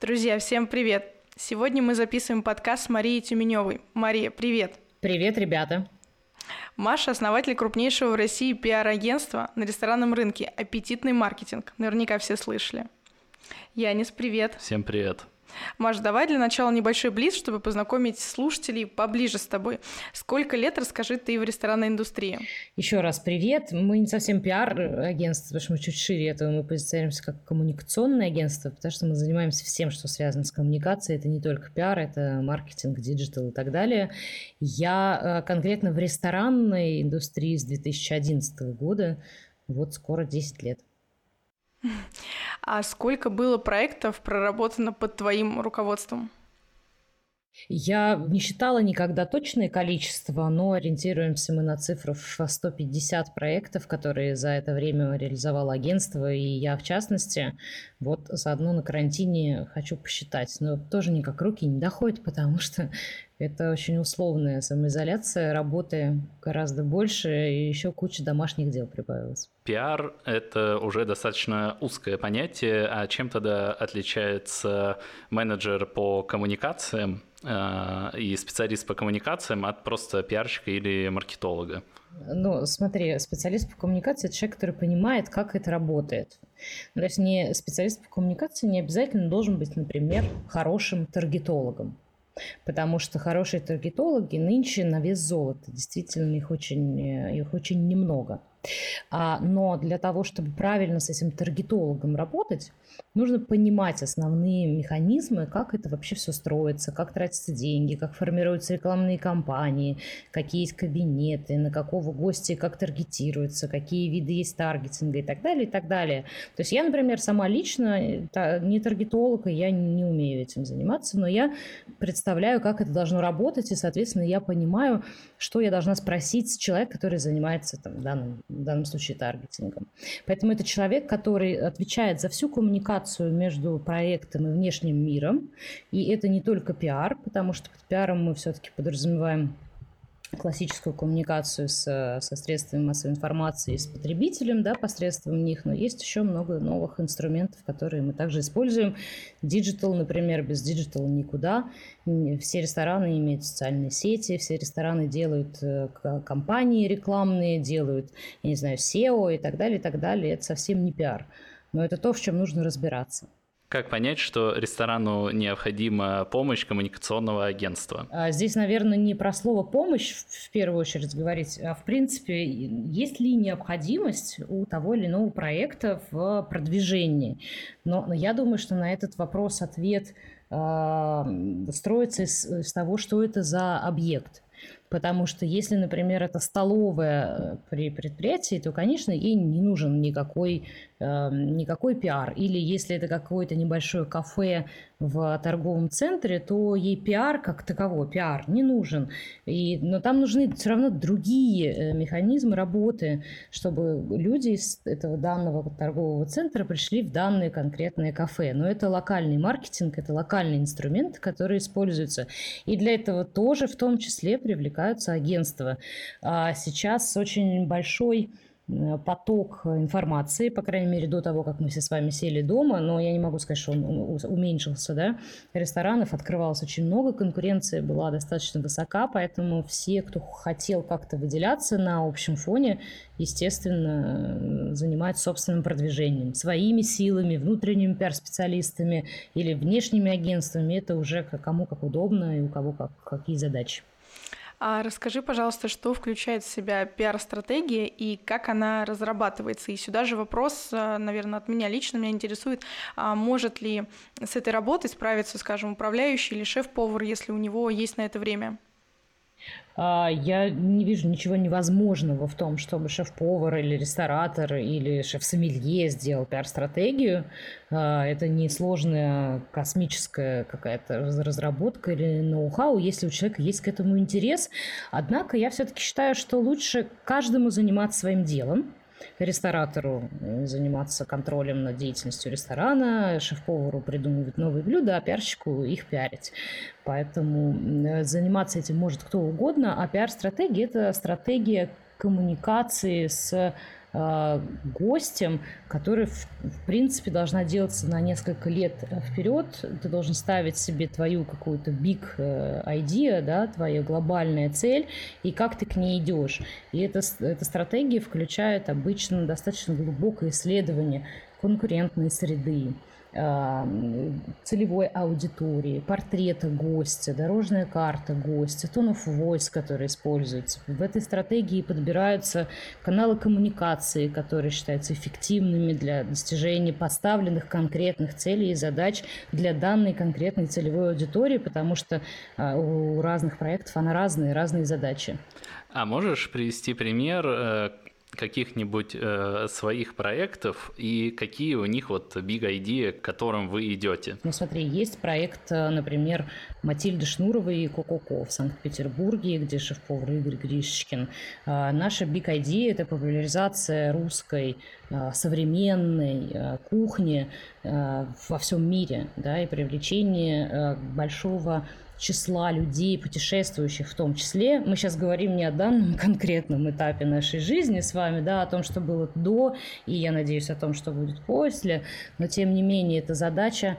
Друзья, всем привет! Сегодня мы записываем подкаст с Марией Тюменевой. Мария, привет! Привет, ребята! Маша – основатель крупнейшего в России пиар-агентства на ресторанном рынке «Аппетитный маркетинг». Наверняка все слышали. Янис, привет! Всем привет! Маш, давай для начала небольшой блиц, чтобы познакомить слушателей поближе с тобой. Сколько лет, расскажи, ты в ресторанной индустрии? Еще раз привет. Мы не совсем пиар-агентство, потому что мы чуть шире этого. Мы позиционируемся как коммуникационное агентство, потому что мы занимаемся всем, что связано с коммуникацией. Это не только пиар, это маркетинг, диджитал и так далее. Я конкретно в ресторанной индустрии с 2011 года. Вот скоро 10 лет. А сколько было проектов проработано под твоим руководством? Я не считала никогда точное количество, но ориентируемся мы на цифру в 150 проектов, которые за это время реализовало агентство, и я в частности. Вот заодно на карантине хочу посчитать, но тоже никак руки не доходят, потому что это очень условная самоизоляция, работы гораздо больше, и еще куча домашних дел прибавилось. Пиар – это уже достаточно узкое понятие, а чем тогда отличается менеджер по коммуникациям и специалист по коммуникациям от просто пиарщика или маркетолога? Ну, смотри, специалист по коммуникации – это человек, который понимает, как это работает. То есть не специалист по коммуникации не обязательно должен быть, например, хорошим таргетологом. Потому что хорошие таргетологи нынче на вес золота. Действительно, их очень немного. Но для того, чтобы правильно с этим таргетологом работать, нужно понимать основные механизмы, как это вообще все строится, как тратятся деньги, как формируются рекламные кампании, какие есть кабинеты, на какого гостя как таргетируется, какие виды есть таргетинга и так далее, и так далее. То есть я, например, сама лично не таргетолог, и я не умею этим заниматься, но я представляю, как это должно работать, и, соответственно, я понимаю, что я должна спросить человека, который занимается там, в данном случае таргетингом. Поэтому это человек, который отвечает за всю коммуникацию между проектом и внешним миром. И это не только пиар, потому что под пиаром мы все-таки подразумеваем классическую коммуникацию со средствами массовой информации и с потребителем, да, посредством них, но есть еще много новых инструментов, которые мы также используем. Диджитал, например, без диджитала никуда. Все рестораны имеют социальные сети, все рестораны делают кампании рекламные, делают, я не знаю, SEO и так далее, и так далее. Это совсем не пиар, но это то, в чем нужно разбираться. Как понять, что ресторану необходима помощь коммуникационного агентства? Здесь, наверное, не про слово «помощь» в первую очередь говорить, а в принципе, есть ли необходимость у того или иного проекта в продвижении. Но я думаю, что на этот вопрос ответ строится из того, что это за объект. Потому что если, например, это столовая при предприятии, то, конечно, ей не нужен никакой пиар. Или если это какое-то небольшое кафе в торговом центре, то ей пиар как таковой, пиар не нужен. Но там нужны все равно другие механизмы работы, чтобы люди из этого данного торгового центра пришли в данное конкретное кафе. Но это локальный маркетинг, это локальные инструменты, которые используются. И для этого тоже в том числе привлекают агентства. Сейчас очень большой поток информации, по крайней мере, до того, как мы все с вами сели дома, но я не могу сказать, что он уменьшился, да? Ресторанов открывалось очень много, конкуренция была достаточно высока, поэтому все, кто хотел как-то выделяться на общем фоне, естественно, занимаются собственным продвижением, своими силами, внутренними пиар-специалистами или внешними агентствами, это уже кому как удобно и у кого какие задачи. А расскажи, пожалуйста, что включает в себя пиар-стратегия и как она разрабатывается. И сюда же вопрос, наверное, от меня лично, меня интересует, может ли с этой работой справиться, скажем, управляющий или шеф-повар, если у него есть на это время? Я не вижу ничего невозможного в том, чтобы шеф-повар или ресторатор или шеф-сомелье сделал пиар-стратегию. Это не сложная космическая какая-то разработка или ноу-хау, если у человека есть к этому интерес. Однако я все-таки считаю, что лучше каждому заниматься своим делом. Ресторатору заниматься контролем над деятельностью ресторана, шеф-повару придумывать новые блюда, а пиарщику их пиарить. Поэтому заниматься этим может кто угодно, а пиар-стратегия – это стратегия коммуникации с гостем, который, в принципе, должна делаться на несколько лет вперед. Ты должен ставить себе твою какую-то big idea, да, твоя глобальная цель, и как ты к ней идешь. И эта стратегия включает обычно достаточно глубокое исследование конкурентной среды, целевой аудитории, портрета гостя, дорожная карта гостя, tone of voice, который используется. В этой стратегии подбираются каналы коммуникации, которые считаются эффективными для достижения поставленных конкретных целей и задач для данной конкретной целевой аудитории, потому что у разных проектов она разные задачи. А можешь привести пример каких-нибудь своих проектов и какие у них вот big idea, к которым вы идете? Ну смотри, есть проект, например, Матильды Шнуровой и Кококо в Санкт-Петербурге, где шеф-повар Игорь Гришечкин. Наша big idea – это популяризация русской современной кухни во всем мире, да, и привлечение большого числа людей, путешествующих в том числе. Мы сейчас говорим не о данном конкретном этапе нашей жизни с вами, да, о том, что было до, и, я надеюсь, о том, что будет после, но, тем не менее, это задача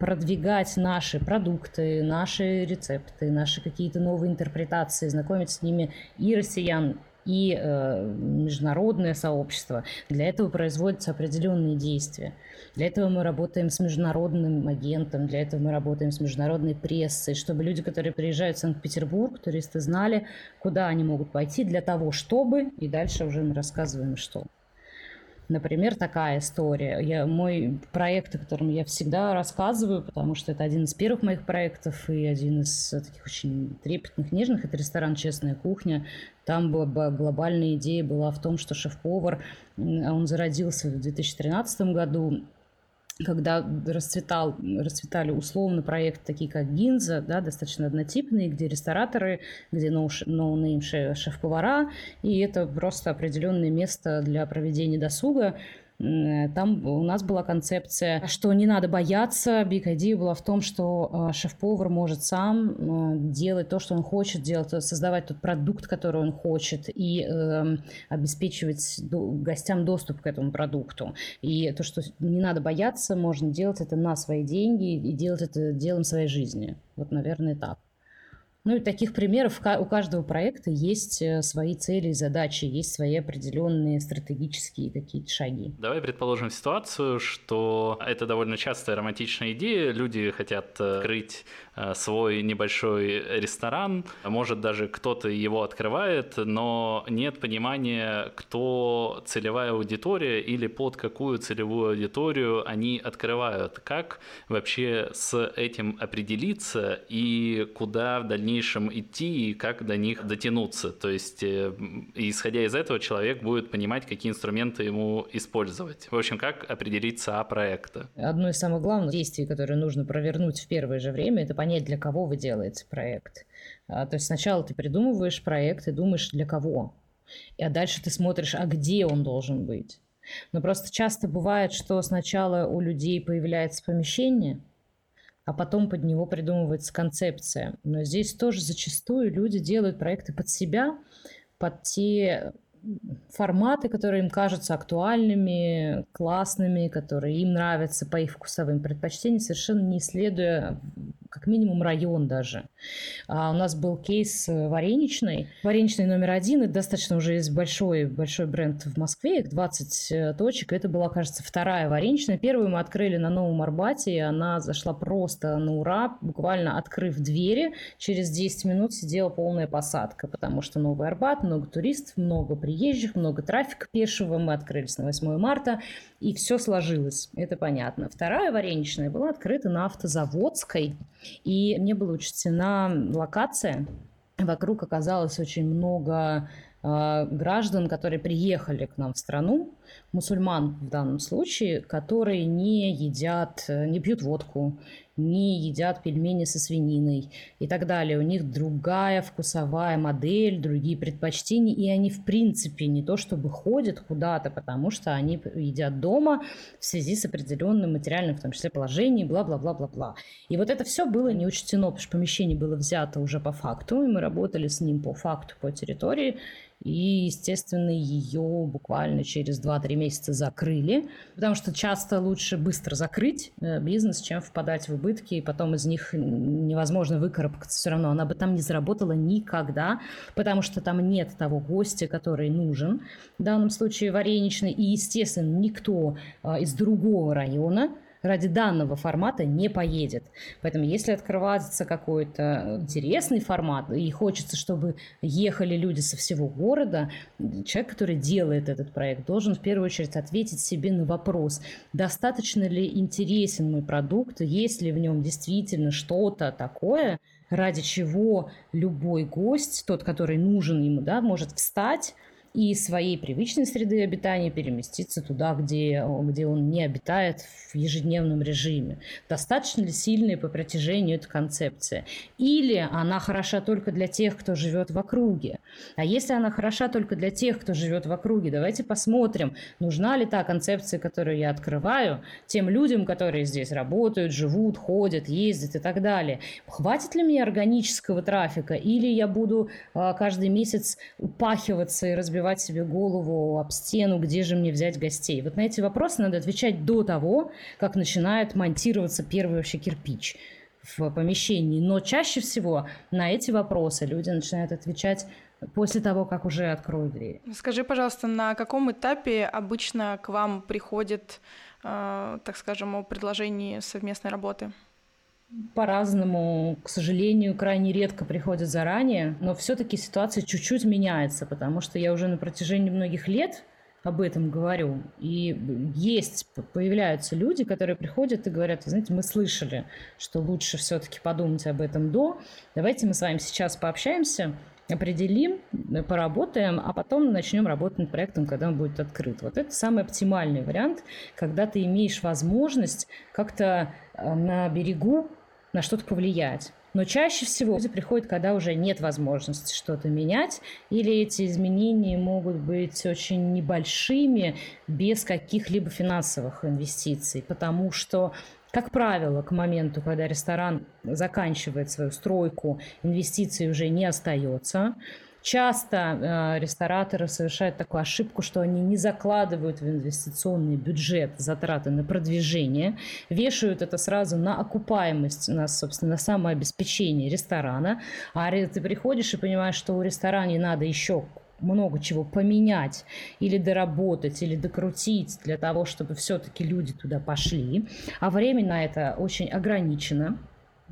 продвигать наши продукты, наши рецепты, наши какие-то новые интерпретации, знакомить с ними и россиян, и международное сообщество. Для этого производятся определенные действия. Для этого мы работаем с международным агентом, для этого мы работаем с международной прессой, чтобы люди, которые приезжают в Санкт-Петербург, туристы, знали, куда они могут пойти для того, чтобы... И дальше уже мы рассказываем, что... Например, такая история. Мой проект, о котором я всегда рассказываю, потому что это один из первых моих проектов и один из таких очень трепетных, нежных, это ресторан «Честная кухня». Там глобальная идея была в том, что шеф-повар, он зародился в 2013 году, когда расцветали условно проекты такие, как «Гинза», да, достаточно однотипные, где рестораторы, где ноунейм шеф-повара, и это просто определенное место для проведения досуга. Там у нас была концепция, что не надо бояться. Big Idea была в том, что шеф-повар может сам делать то, что он хочет делать, создавать тот продукт, который он хочет, и обеспечивать гостям доступ к этому продукту. И то, что не надо бояться, можно делать это на свои деньги и делать это делом своей жизни. Вот, наверное, так. Ну и таких примеров у каждого проекта есть свои цели и задачи, есть свои определенные стратегические какие-то шаги. Давай предположим ситуацию, что это довольно частая романтичная идея. Люди хотят открыть свой небольшой ресторан. Может, даже кто-то его открывает, но нет понимания, кто целевая аудитория или под какую целевую аудиторию они открывают. Как вообще с этим определиться и куда в дальнейшем идти и как до них дотянуться. То есть, исходя из этого, человек будет понимать, какие инструменты ему использовать. В общем, как определиться о проекте. Одно из самых главных действий, которые нужно провернуть в первое же время, это понять, для кого вы делаете проект. То есть сначала ты придумываешь проект и думаешь, для кого. А дальше ты смотришь, а где он должен быть. Но просто часто бывает, что сначала у людей появляется помещение, а потом под него придумывается концепция. Но здесь тоже зачастую люди делают проекты под себя, под те форматы, которые им кажутся актуальными, классными, которые им нравятся по их вкусовым предпочтениям, совершенно не исследуя как минимум район даже. А у нас был кейс «Вареничный». «Вареничный» номер 1, это достаточно уже большой бренд в Москве, их 20 точек. Это была, кажется, вторая «Вареничная». Первую мы открыли на Новом Арбате, и она зашла просто на ура, буквально открыв двери. Через 10 минут сидела полная посадка, потому что Новый Арбат, много туристов, много приезжих, много трафика пешего. Мы открылись на 8 марта, и все сложилось, это понятно. Вторая «Вареничная» была открыта на Автозаводской, и мне была учтена локация. Вокруг оказалось очень много граждан, которые приехали к нам в страну, мусульман в данном случае, которые не едят, не пьют водку, не едят пельмени со свининой и так далее. У них другая вкусовая модель, другие предпочтения, и они в принципе не то чтобы ходят куда-то, потому что они едят дома в связи с определенным материальным, в том числе, положением, бла-бла-бла-бла-бла. И вот это все было не учтено, потому что помещение было взято уже по факту, и мы работали с ним по факту, по территории, И, естественно, ее буквально через 2-3 месяца закрыли, потому что часто лучше быстро закрыть бизнес, чем впадать в убытки, и потом из них невозможно выкарабкаться все равно. Она бы там не заработала никогда, потому что там нет того гостя, который нужен, в данном случае Вареничный, и, естественно, никто из другого района ради данного формата не поедет. Поэтому если открывается какой-то интересный формат, и хочется, чтобы ехали люди со всего города, человек, который делает этот проект, должен в первую очередь ответить себе на вопрос, достаточно ли интересен мой продукт, есть ли в нем действительно что-то такое, ради чего любой гость, тот, который нужен ему, да, может встать, и из своей привычной среды обитания переместиться туда, где он не обитает в ежедневном режиме. Достаточно ли сильная по протяжению эта концепция? Или она хороша только для тех, кто живет в округе? А если она хороша только для тех, кто живет в округе, давайте посмотрим, нужна ли та концепция, которую я открываю, тем людям, которые здесь работают, живут, ходят, ездят и так далее. Хватит ли мне органического трафика? Или я буду каждый месяц упахиваться и разбивать себе голову об стену, где же мне взять гостей? Вот на эти вопросы надо отвечать до того, как начинает монтироваться первый вообще кирпич в помещении. Но чаще всего на эти вопросы люди начинают отвечать после того, как уже откроют дверь. Скажи, пожалуйста, на каком этапе обычно к вам приходит, так скажем, о предложении совместной работы? По-разному, к сожалению, крайне редко приходят заранее, но все-таки ситуация чуть-чуть меняется, потому что я уже на протяжении многих лет об этом говорю, и появляются люди, которые приходят и говорят: знаете, мы слышали, что лучше все-таки подумать об этом до, давайте мы с вами сейчас пообщаемся, определим, поработаем, а потом начнем работать над проектом, когда он будет открыт. Вот это самый оптимальный вариант, когда ты имеешь возможность как-то на берегу на что-то повлиять. Но чаще всего люди приходят, когда уже нет возможности что-то менять, или эти изменения могут быть очень небольшими, без каких-либо финансовых инвестиций, потому что, как правило, к моменту, когда ресторан заканчивает свою стройку, инвестиций уже не остается. Часто рестораторы совершают такую ошибку, что они не закладывают в инвестиционный бюджет затраты на продвижение, вешают это сразу на окупаемость, собственно, на самообеспечение ресторана. А ты приходишь и понимаешь, что у ресторана надо еще много чего поменять или доработать, или докрутить для того, чтобы все-таки люди туда пошли. А время на это очень ограничено,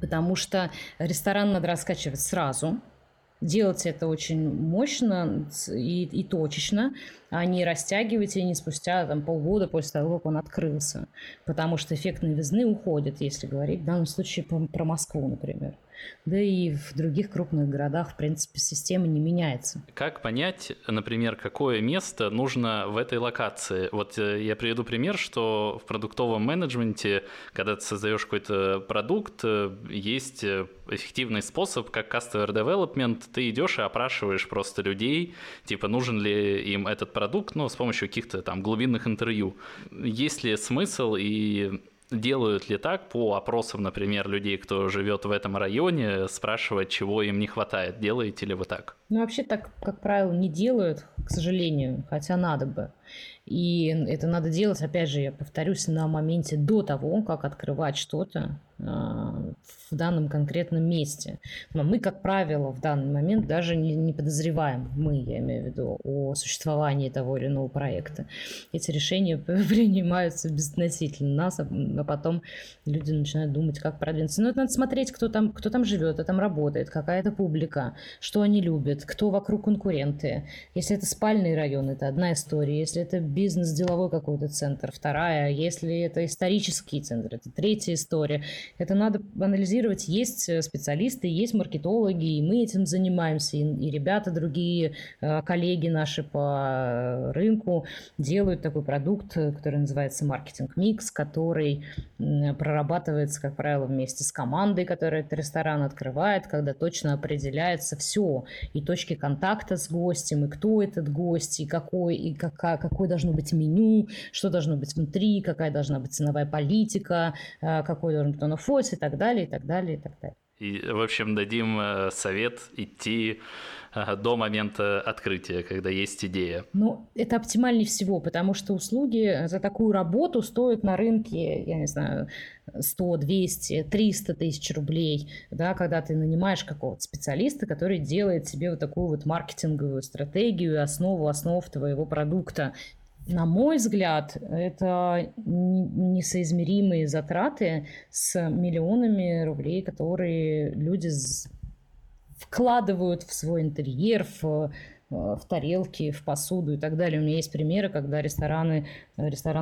потому что ресторан надо раскачивать сразу. Делать это очень мощно и точечно, а не растягивать и не спустя полгода после того, как он открылся. Потому что эффект новизны уходит, если говорить в данном случае про Москву, например. Да и в других крупных городах, в принципе, система не меняется. Как понять, например, какое место нужно в этой локации? Вот я приведу пример, что в продуктовом менеджменте, когда ты создаешь какой-то продукт, есть эффективный способ, как customer development. Ты идешь и опрашиваешь просто людей, типа, нужен ли им этот продукт, но с помощью каких-то там глубинных интервью. Есть ли смысл и... делают ли так по опросам, например, людей, кто живет в этом районе, спрашивать, чего им не хватает? Делаете ли вы так? Ну, вообще так, как правило, не делают, к сожалению, хотя надо бы. И это надо делать, опять же, я повторюсь, на моменте до того, как открывать что-то в данном конкретном месте. Но мы, как правило, в данный момент даже не подозреваем, я имею в виду, о существовании того или иного проекта. Эти решения принимаются безотносительно нас, а потом люди начинают думать, как продвинуться. Но это надо смотреть, кто там живет, кто там работает, какая это публика, что они любят, кто вокруг конкуренты. Если это спальный район, это одна история. Если это бизнес-деловой какой-то центр, вторая. Если это исторический центр, это третья история. Это надо анализировать. Есть специалисты, есть маркетологи, и мы этим занимаемся. И ребята, другие коллеги наши по рынку делают такой продукт, который называется маркетинг-микс, который прорабатывается, как правило, вместе с командой, которая этот ресторан открывает, когда точно определяется все. И точки контакта с гостем, и кто этот гость, и какое должно быть меню, что должно быть внутри, какая должна быть ценовая политика, какой должен быть тон оф войс и так далее, и так далее, и так далее. И, в общем, дадим совет идти до момента открытия, когда есть идея. Ну, это оптимальнее всего, потому что услуги за такую работу стоят на рынке, я не знаю, 100, 200, 300 тысяч рублей, да, когда ты нанимаешь какого-то специалиста, который делает себе вот такую вот маркетинговую стратегию, основу основ твоего продукта. На мой взгляд, это несоизмеримые затраты с миллионами рублей, которые люди вкладывают в свой интерьер, в тарелки, в посуду и так далее. У меня есть примеры, когда ресторан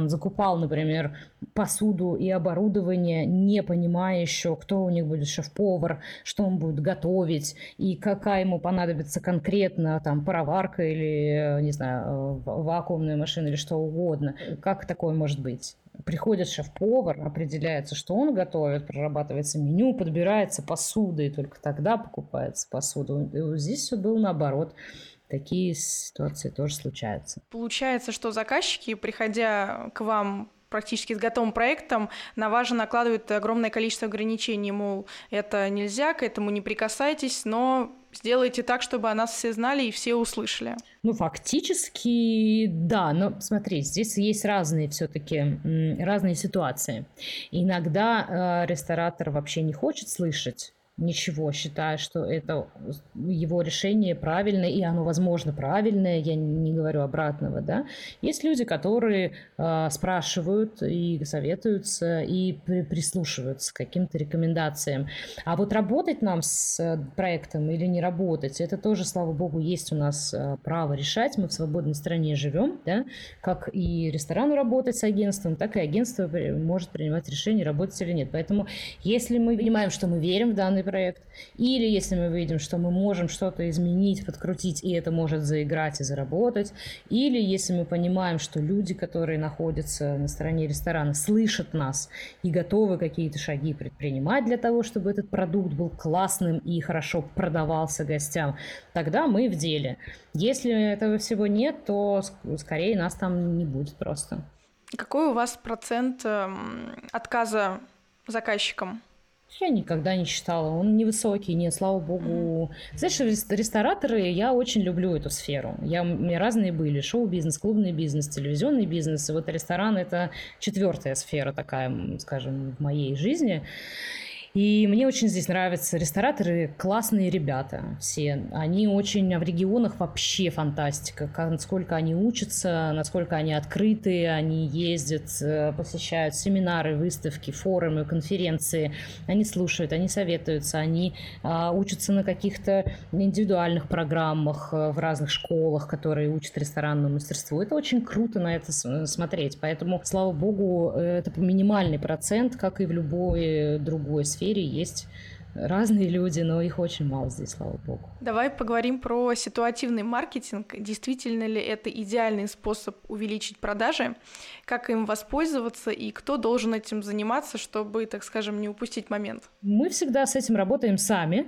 закупал, например, посуду и оборудование, не понимая еще, кто у них будет шеф-повар, что он будет готовить и какая ему понадобится конкретно там пароварка или, не знаю, вакуумная машина или что угодно. Как такое может быть? Приходит шеф-повар, определяется, что он готовит, прорабатывается меню, подбирается посуда, и только тогда покупается посуда. И здесь все было наоборот. Такие ситуации тоже случаются. Получается, что заказчики, приходя к вам практически с готовым проектом, на вас же накладывают огромное количество ограничений, мол, это нельзя, к этому не прикасайтесь, но сделайте так, чтобы о нас все знали и все услышали. Ну, фактически, да. Но смотри, здесь есть разные все-таки, разные ситуации. Иногда ресторатор вообще не хочет слышать ничего, считая, что это его решение правильное, и оно, возможно, правильное, я не говорю обратного, да. Есть люди, которые спрашивают и советуются, и прислушиваются к каким-то рекомендациям. А вот работать нам с проектом или не работать, это тоже, слава богу, есть у нас право решать. Мы в свободной стране живем, да, как и ресторану работать с агентством, так и агентство может принимать решение, работать или нет. Поэтому, если мы понимаем, что мы верим в данный проект, или если мы видим, что мы можем что-то изменить, подкрутить, и это может заиграть и заработать, или если мы понимаем, что люди, которые находятся на стороне ресторана, слышат нас и готовы какие-то шаги предпринимать для того, чтобы этот продукт был классным и хорошо продавался гостям, тогда мы в деле. Если этого всего нет, то скорее нас там не будет просто. Какой у вас процент отказа заказчикам? Я никогда не считала. Он невысокий, нет, слава богу. Знаешь, рестораторы, я очень люблю эту сферу. У меня разные были. Шоу-бизнес, клубный бизнес, телевизионный бизнес. И вот ресторан – это четвертая сфера такая, скажем, в моей жизни. И мне очень здесь нравятся рестораторы, классные ребята все. Они очень в регионах вообще фантастика, насколько они учатся, насколько они открыты, они ездят, посещают семинары, выставки, форумы, конференции. Они слушают, они советуются, они учатся на каких-то индивидуальных программах в разных школах, которые учат ресторанному мастерству. Это очень круто на это смотреть. Поэтому, слава богу, это минимальный процент, как и в любой другой сфере. Есть разные люди, но их очень мало здесь, слава богу. Давай поговорим про ситуативный маркетинг. Действительно ли это идеальный способ увеличить продажи? Как им воспользоваться и кто должен этим заниматься, чтобы, так скажем, не упустить момент? Мы всегда с этим работаем сами.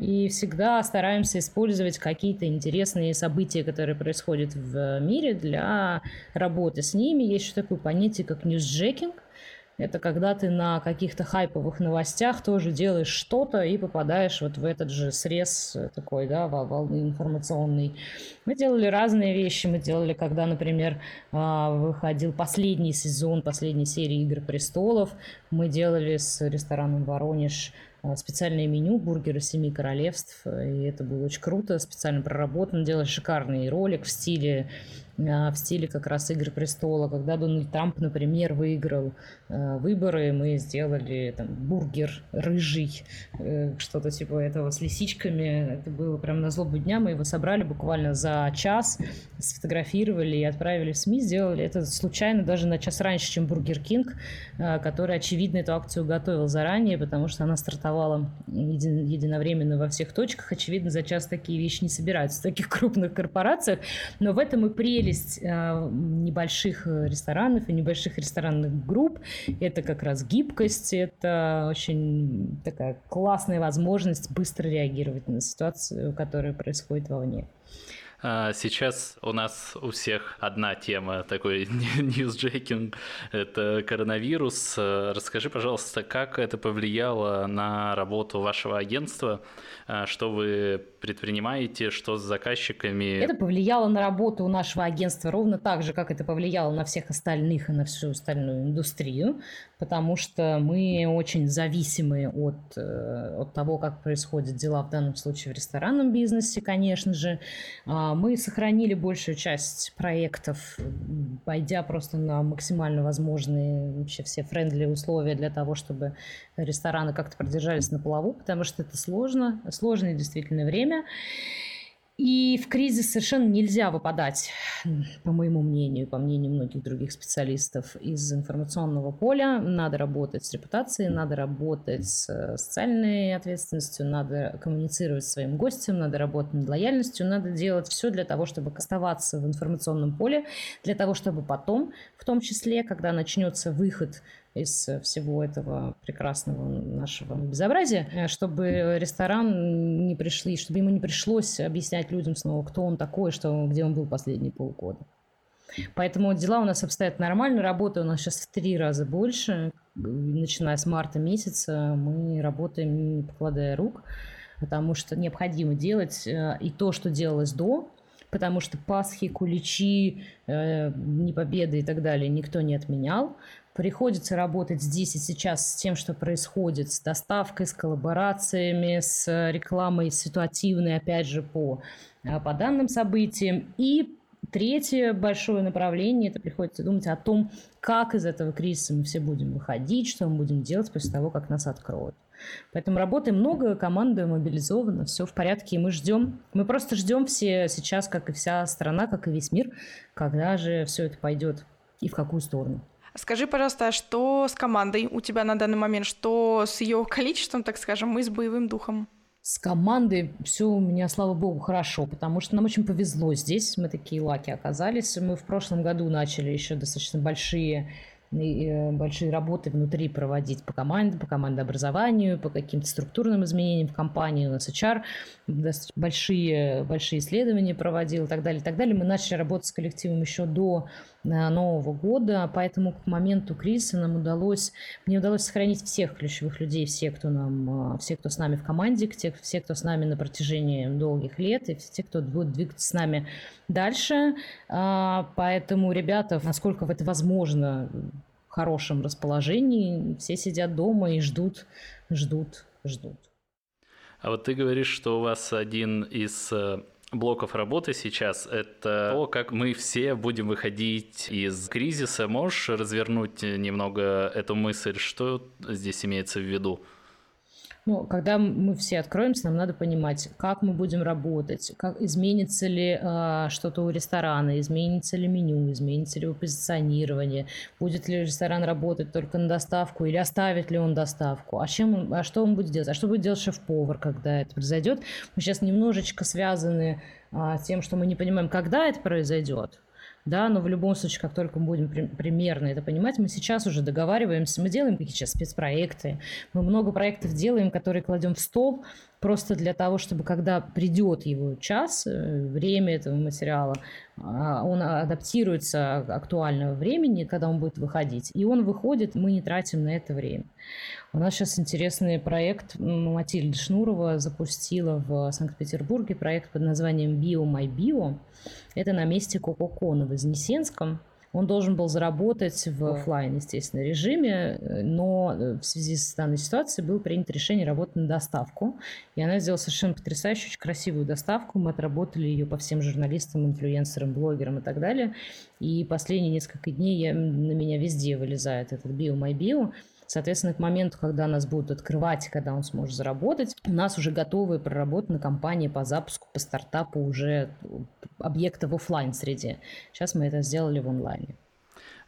И всегда стараемся использовать какие-то интересные события, которые происходят в мире, для работы с ними. Есть еще такое понятие, как ньюсджекинг. Это когда ты на каких-то хайповых новостях тоже делаешь что-то и попадаешь вот в этот же срез такой, да, волны информационной. Мы делали разные вещи. Мы делали, когда, например, выходил последний сезон последней серии «Игры престолов», мы делали с рестораном «Воронеж» специальное меню бургеры семи королевств, и это было очень круто, специально проработано, делали шикарный ролик в стиле как раз «Игры престола». Когда Дональд Трамп, например, выиграл выборы, мы сделали там бургер рыжий, что-то типа этого, с лисичками. Это было прям на злобу дня, мы его собрали буквально за час, сфотографировали и отправили в СМИ, сделали это случайно даже на час раньше, чем «Бургер Кинг», который, очевидно, эту акцию готовил заранее, потому что она стартовала единовременно во всех точках. Очевидно, за час такие вещи не собираются в таких крупных корпорациях. Но в этом и прелесть небольших ресторанов и небольших ресторанных групп. Это как раз гибкость, это очень такая классная возможность быстро реагировать на ситуацию, которая происходит вовне. Сейчас у нас у всех одна тема, такой ньюсджекинг, это коронавирус. Расскажи, пожалуйста, как это повлияло на работу вашего агентства, что вы предпринимаете, что с заказчиками? Это повлияло на работу у нашего агентства ровно так же, как это повлияло на всех остальных и на всю остальную индустрию, потому что мы очень зависимы от того, как происходят дела в данном случае в ресторанном бизнесе, конечно же. Мы сохранили большую часть проектов, пойдя просто на максимально возможные вообще все френдли условия для того, чтобы рестораны как-то продержались на плаву, потому что это сложно, сложное действительно время. И в кризис совершенно нельзя выпадать, по моему мнению, по мнению многих других специалистов, из информационного поля. Надо работать с репутацией, надо работать с социальной ответственностью, надо коммуницировать с своим гостем, надо работать над лояльностью, надо делать все для того, чтобы оставаться в информационном поле, для того, чтобы потом, в том числе, когда начнется выход из всего этого прекрасного нашего безобразия, чтобы ресторан не пришли, чтобы ему не пришлось объяснять людям снова, кто он такой, что, где он был последние полгода. Поэтому дела у нас обстоят нормально, работы у нас сейчас в 3 раза больше. Начиная с марта месяца мы работаем, не покладая рук, потому что необходимо делать и то, что делалось до, потому что Пасхи, куличи, Дни Победы и так далее никто не отменял. Приходится работать здесь и сейчас с тем, что происходит, с доставкой, с коллаборациями, с рекламой ситуативной, опять же, по данным событиям. И третье большое направление – это приходится думать о том, как из этого кризиса мы все будем выходить, что мы будем делать после того, как нас откроют. Поэтому работы много, команда мобилизована, все в порядке, и мы ждем. Мы просто ждем все сейчас, как и вся страна, как и весь мир, когда же все это пойдет и в какую сторону. Скажи, пожалуйста, что с командой у тебя на данный момент, что с ее количеством, так скажем, и с боевым духом? С командой все у меня, слава богу, хорошо, потому что нам очень повезло здесь, мы такие лаки оказались. Мы в прошлом году начали еще достаточно большие работы внутри проводить по командообразованию, по каким-то структурным изменениям в компании. У нас HR большие исследования проводил и так далее, и так далее. Мы начали работать с коллективом еще до Нового года, поэтому к моменту кризиса мне удалось сохранить всех ключевых людей, все, кто с нами в команде, все, кто с нами на протяжении долгих лет, и все те, кто будет двигаться с нами дальше. Поэтому, ребята, насколько это возможно, в хорошем расположении, все сидят дома и ждут. А вот ты говоришь, что у вас один из блоков работы сейчас – это то, как мы все будем выходить из кризиса. Можешь развернуть немного эту мысль, что здесь имеется в виду? Когда мы все откроемся, нам надо понимать, как мы будем работать, как изменится ли что-то у ресторана, изменится ли меню, изменится ли его позиционирование, будет ли ресторан работать только на доставку или оставит ли он доставку, что он будет делать, а что будет делать шеф-повар, когда это произойдет. Мы сейчас немножечко связаны с тем, что мы не понимаем, когда это произойдет. Да, но в любом случае, как только мы будем примерно это понимать, мы сейчас уже договариваемся, мы делаем какие-то сейчас спецпроекты, мы много проектов делаем, которые кладем в стол, просто для того, чтобы когда придет его час, время этого материала, он адаптируется к актуальному времени, когда он будет выходить, и он выходит, мы не тратим на это время. У нас сейчас интересный проект, Матильда Шнурова запустила в Санкт-Петербурге проект под названием BioMyBio. Это на месте Кококо на Вознесенском. Он должен был заработать в офлайн, естественно, режиме, но в связи с данной ситуацией было принято решение работать на доставку. И она сделала совершенно потрясающую, очень красивую доставку. Мы отработали ее по всем журналистам, инфлюенсерам, блогерам и так далее. И последние несколько дней на меня везде вылезает этот BioMyBio. Соответственно, к моменту, когда нас будут открывать, когда он сможет заработать, у нас уже готовые проработаны кампании по запуску, по стартапу уже объекта в офлайн среде. Сейчас мы это сделали в онлайне.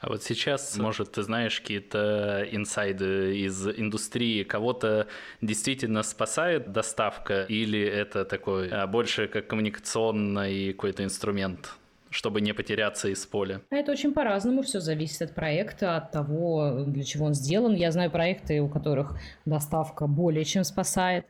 А вот сейчас, может, ты знаешь какие-то инсайды из индустрии, кого-то действительно спасает доставка или это такой больше как коммуникационный какой-то инструмент, чтобы не потеряться из поля? Это очень по-разному, все зависит от проекта, от того, для чего он сделан. Я знаю проекты, у которых доставка более чем спасает,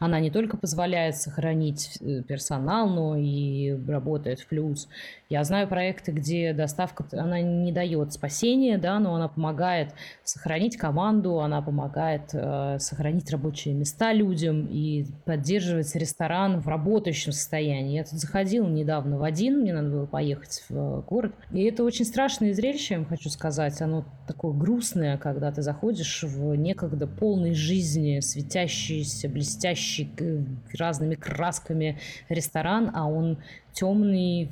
Она не только позволяет сохранить персонал, но и работает в плюс. Я знаю проекты, где доставка, она не дает спасения, да, но она помогает сохранить команду, она помогает сохранить рабочие места людям и поддерживать ресторан в работающем состоянии. Я тут заходила недавно в один, мне надо было поехать в город. И это очень страшное зрелище, я вам хочу сказать. Оно такое грустное, когда ты заходишь в некогда полной жизни, светящийся, блестящий разными красками ресторан, а он темный,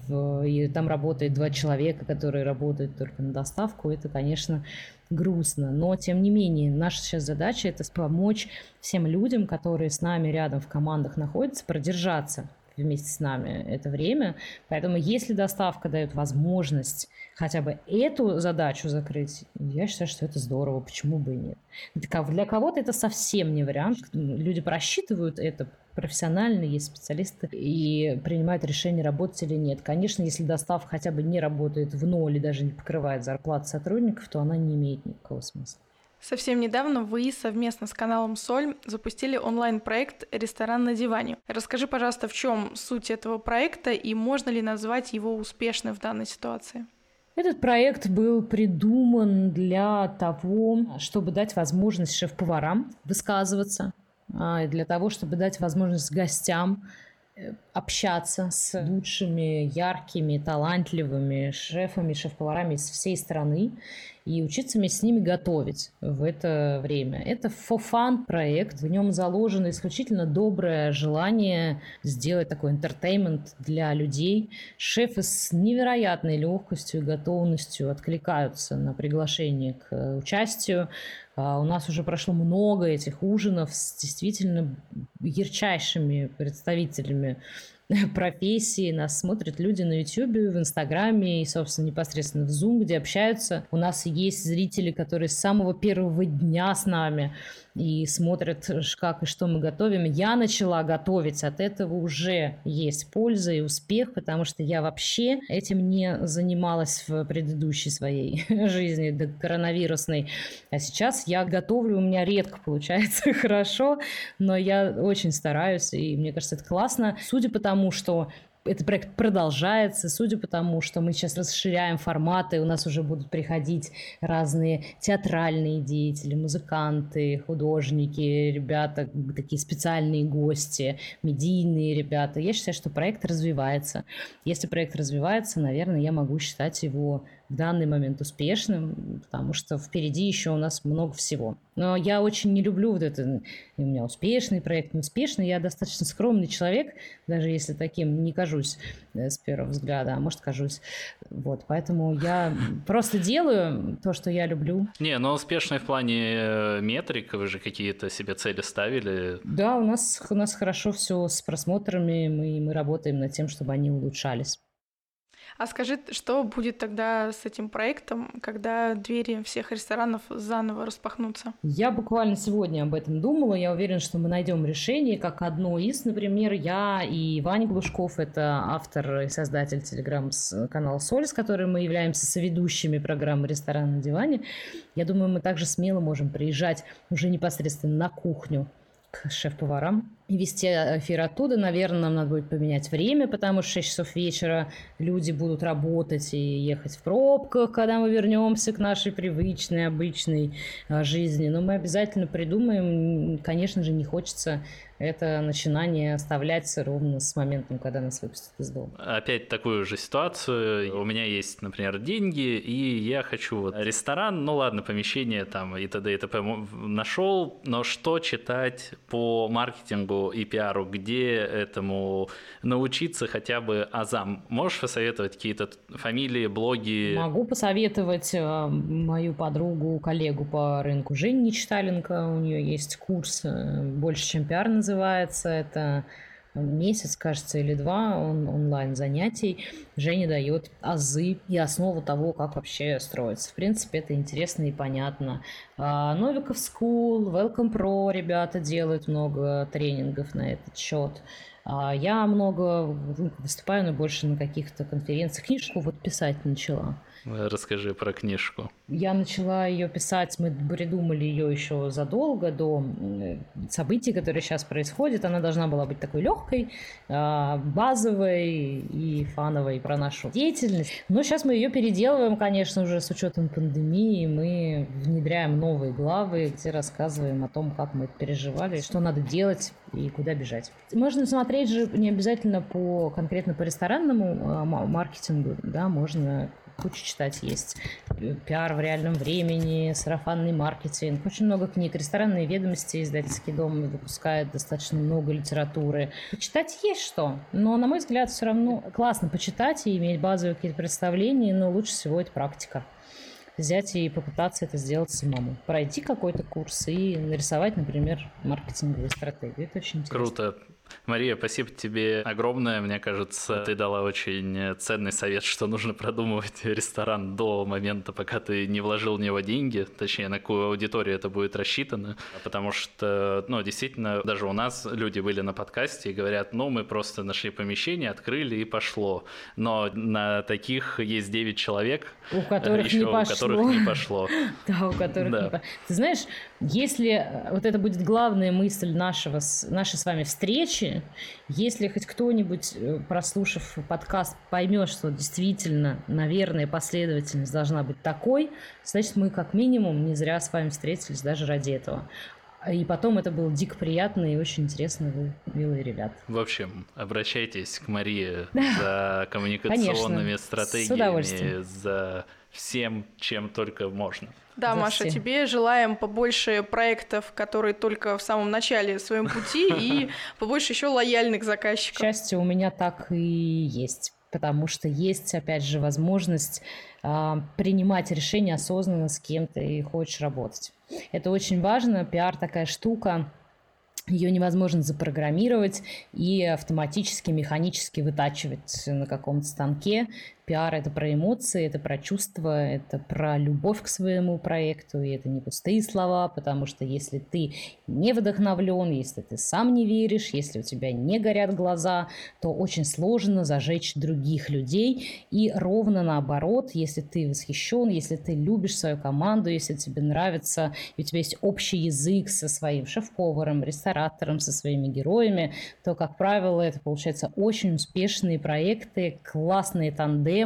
и там работает 2 человека, которые работают только на доставку. Это, конечно, грустно. Но, тем не менее, наша сейчас задача – это помочь всем людям, которые с нами рядом в командах находятся, продержаться вместе с нами это время. Поэтому, если доставка дает возможность хотя бы эту задачу закрыть, я считаю, что это здорово, почему бы и нет. Для кого-то это совсем не вариант. Люди просчитывают это профессионально, есть специалисты, и принимают решение, работать или нет. Конечно, если доставка хотя бы не работает в ноль и даже не покрывает зарплаты сотрудников, то она не имеет никакого смысла. Совсем недавно вы совместно с каналом «Соль» запустили онлайн-проект «Ресторан на диване». Расскажи, пожалуйста, в чем суть этого проекта и можно ли назвать его успешным в данной ситуации? Этот проект был придуман для того, чтобы дать возможность шеф-поварам высказываться, и для того, чтобы дать возможность гостям общаться с лучшими, яркими, талантливыми шефами, шеф-поварами из всей страны и учиться вместе с ними готовить в это время. Это for fun проект, в нем заложено исключительно доброе желание сделать такой entertainment для людей. Шефы с невероятной легкостью и готовностью откликаются на приглашение к участию. У нас уже прошло много этих ужинов с действительно ярчайшими представителями профессии. Нас смотрят люди на YouTube, в Инстаграме и, собственно, непосредственно в Zoom, где общаются. У нас есть зрители, которые с самого первого дня с нами и смотрят, как и что мы готовим. Я начала готовить, от этого уже есть польза и успех, потому что я вообще этим не занималась в предыдущей своей жизни, до коронавирусной. А сейчас я готовлю, у меня редко получается хорошо, но я очень стараюсь, и мне кажется, это классно. Судя по тому, что этот проект продолжается, судя по тому, что мы сейчас расширяем форматы, у нас уже будут приходить разные театральные деятели, музыканты, художники, ребята, такие специальные гости, медийные ребята. Я считаю, что проект развивается. Если проект развивается, наверное, я могу считать его в данный момент успешным, потому что впереди еще у нас много всего. Но я очень не люблю вот это, у меня успешный проект, неуспешный. Я достаточно скромный человек, даже если таким не кажусь с первого взгляда, а может, кажусь. Вот, поэтому я просто делаю то, что я люблю. Не, но успешный в плане метрик, вы же какие-то себе цели ставили. Да, у нас хорошо все с просмотрами, мы работаем над тем, чтобы они улучшались. А скажи, что будет тогда с этим проектом, когда двери всех ресторанов заново распахнутся? Я буквально сегодня об этом думала. Я уверена, что мы найдем решение, как одно из, например, я и Иван Глушков, это автор и создатель телеграм-канала «Соль», с которым мы являемся соведущими программы «Ресторан на диване». Я думаю, мы также смело можем приезжать уже непосредственно на кухню к шеф-поварам и вести эфир оттуда. Наверное, нам надо будет поменять время, потому что 6 часов вечера люди будут работать и ехать в пробках, когда мы вернемся к нашей привычной, обычной жизни. Но мы обязательно придумаем. Конечно же, не хочется это начинание оставлять ровно с моментом, когда нас выпустят из дома. Опять такую же ситуацию. У меня есть, например, деньги, и я хочу вот ресторан, ну ладно, помещение там и т.д. и т.п. нашел, но что читать по маркетингу и пиару, где этому научиться хотя бы азам? Можешь посоветовать какие-то фамилии, блоги? Могу посоветовать мою подругу, коллегу по рынку Жене Нечиталенко. У нее есть курс «Больше, чем пиар» называется, это месяц, кажется, или 2 онлайн-занятий. Женя дает азы и основу того, как вообще строится. В принципе, это интересно и понятно. Новиков School, Welcome Pro, ребята делают много тренингов на этот счет. Я много выступаю, но больше на каких-то конференциях. Книжку вот писать начала. Расскажи про книжку. Я начала ее писать, мы придумали ее еще задолго до событий, которые сейчас происходят. Она должна была быть такой легкой, базовой и фановой про нашу деятельность. Но сейчас мы ее переделываем, конечно, уже с учетом пандемии. Мы внедряем новые главы, где рассказываем о том, как мы это переживали, что надо делать и куда бежать. Можно смотреть же не обязательно по конкретно по ресторанному маркетингу, да, можно... Куча читать есть. Пиар в реальном времени, сарафанный маркетинг. Очень много книг. Ресторанные ведомости, издательский дом выпускает достаточно много литературы. Почитать есть что. Но, на мой взгляд, все равно классно почитать и иметь базовые какие-то представления, но лучше всего это практика. Взять и попытаться это сделать самому. Пройти какой-то курс и нарисовать, например, маркетинговую стратегию. Это очень интересно. Круто. Мария, спасибо тебе огромное. Мне кажется, ты дала очень ценный совет, что нужно продумывать ресторан до момента, пока ты не вложил в него деньги, точнее, на какую аудиторию это будет рассчитано. Потому что, действительно, даже у нас люди были на подкасте и говорят, мы просто нашли помещение, открыли и пошло. Но на таких есть 9 человек, у которых еще, не пошло. У которых не пошло. Да, у которых не пошло. Ты знаешь, если вот это будет главная мысль нашей с вами встречи, если хоть кто-нибудь, прослушав подкаст, поймет, что действительно, наверное, последовательность должна быть такой, значит, мы как минимум не зря с вами встретились даже ради этого. И потом это было дико приятно и очень интересно, вы, милые ребят. В общем, обращайтесь к Марии за коммуникационными стратегиями, за всем, чем только можно. Да, Маша, тебе желаем побольше проектов, которые только в самом начале своем пути, и побольше еще лояльных заказчиков. К счастью, у меня так и есть, потому что есть, опять же, возможность принимать решения осознанно, с кем ты хочешь работать. Это очень важно, пиар такая штука. Ее невозможно запрограммировать и автоматически, механически вытачивать на каком-то станке. Пиар – это про эмоции, это про чувства, это про любовь к своему проекту, и это не пустые слова, потому что если ты не вдохновлен, если ты сам не веришь, если у тебя не горят глаза, то очень сложно зажечь других людей. И ровно наоборот, если ты восхищен, если ты любишь свою команду, если тебе нравится, и у тебя есть общий язык со своим шеф-поваром, ресторатором, со своими героями, то, как правило, это получается очень успешные проекты, классные тандемы,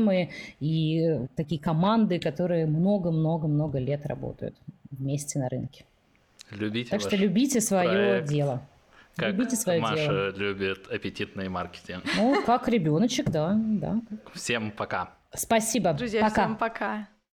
и такие команды, которые много-много-много лет работают вместе на рынке. Любите так что любите свое дело. Как любите свое Маша дело. Любит аппетитный маркетинг. Как ребеночек, да. Всем пока. Спасибо. Друзья, пока. Всем пока.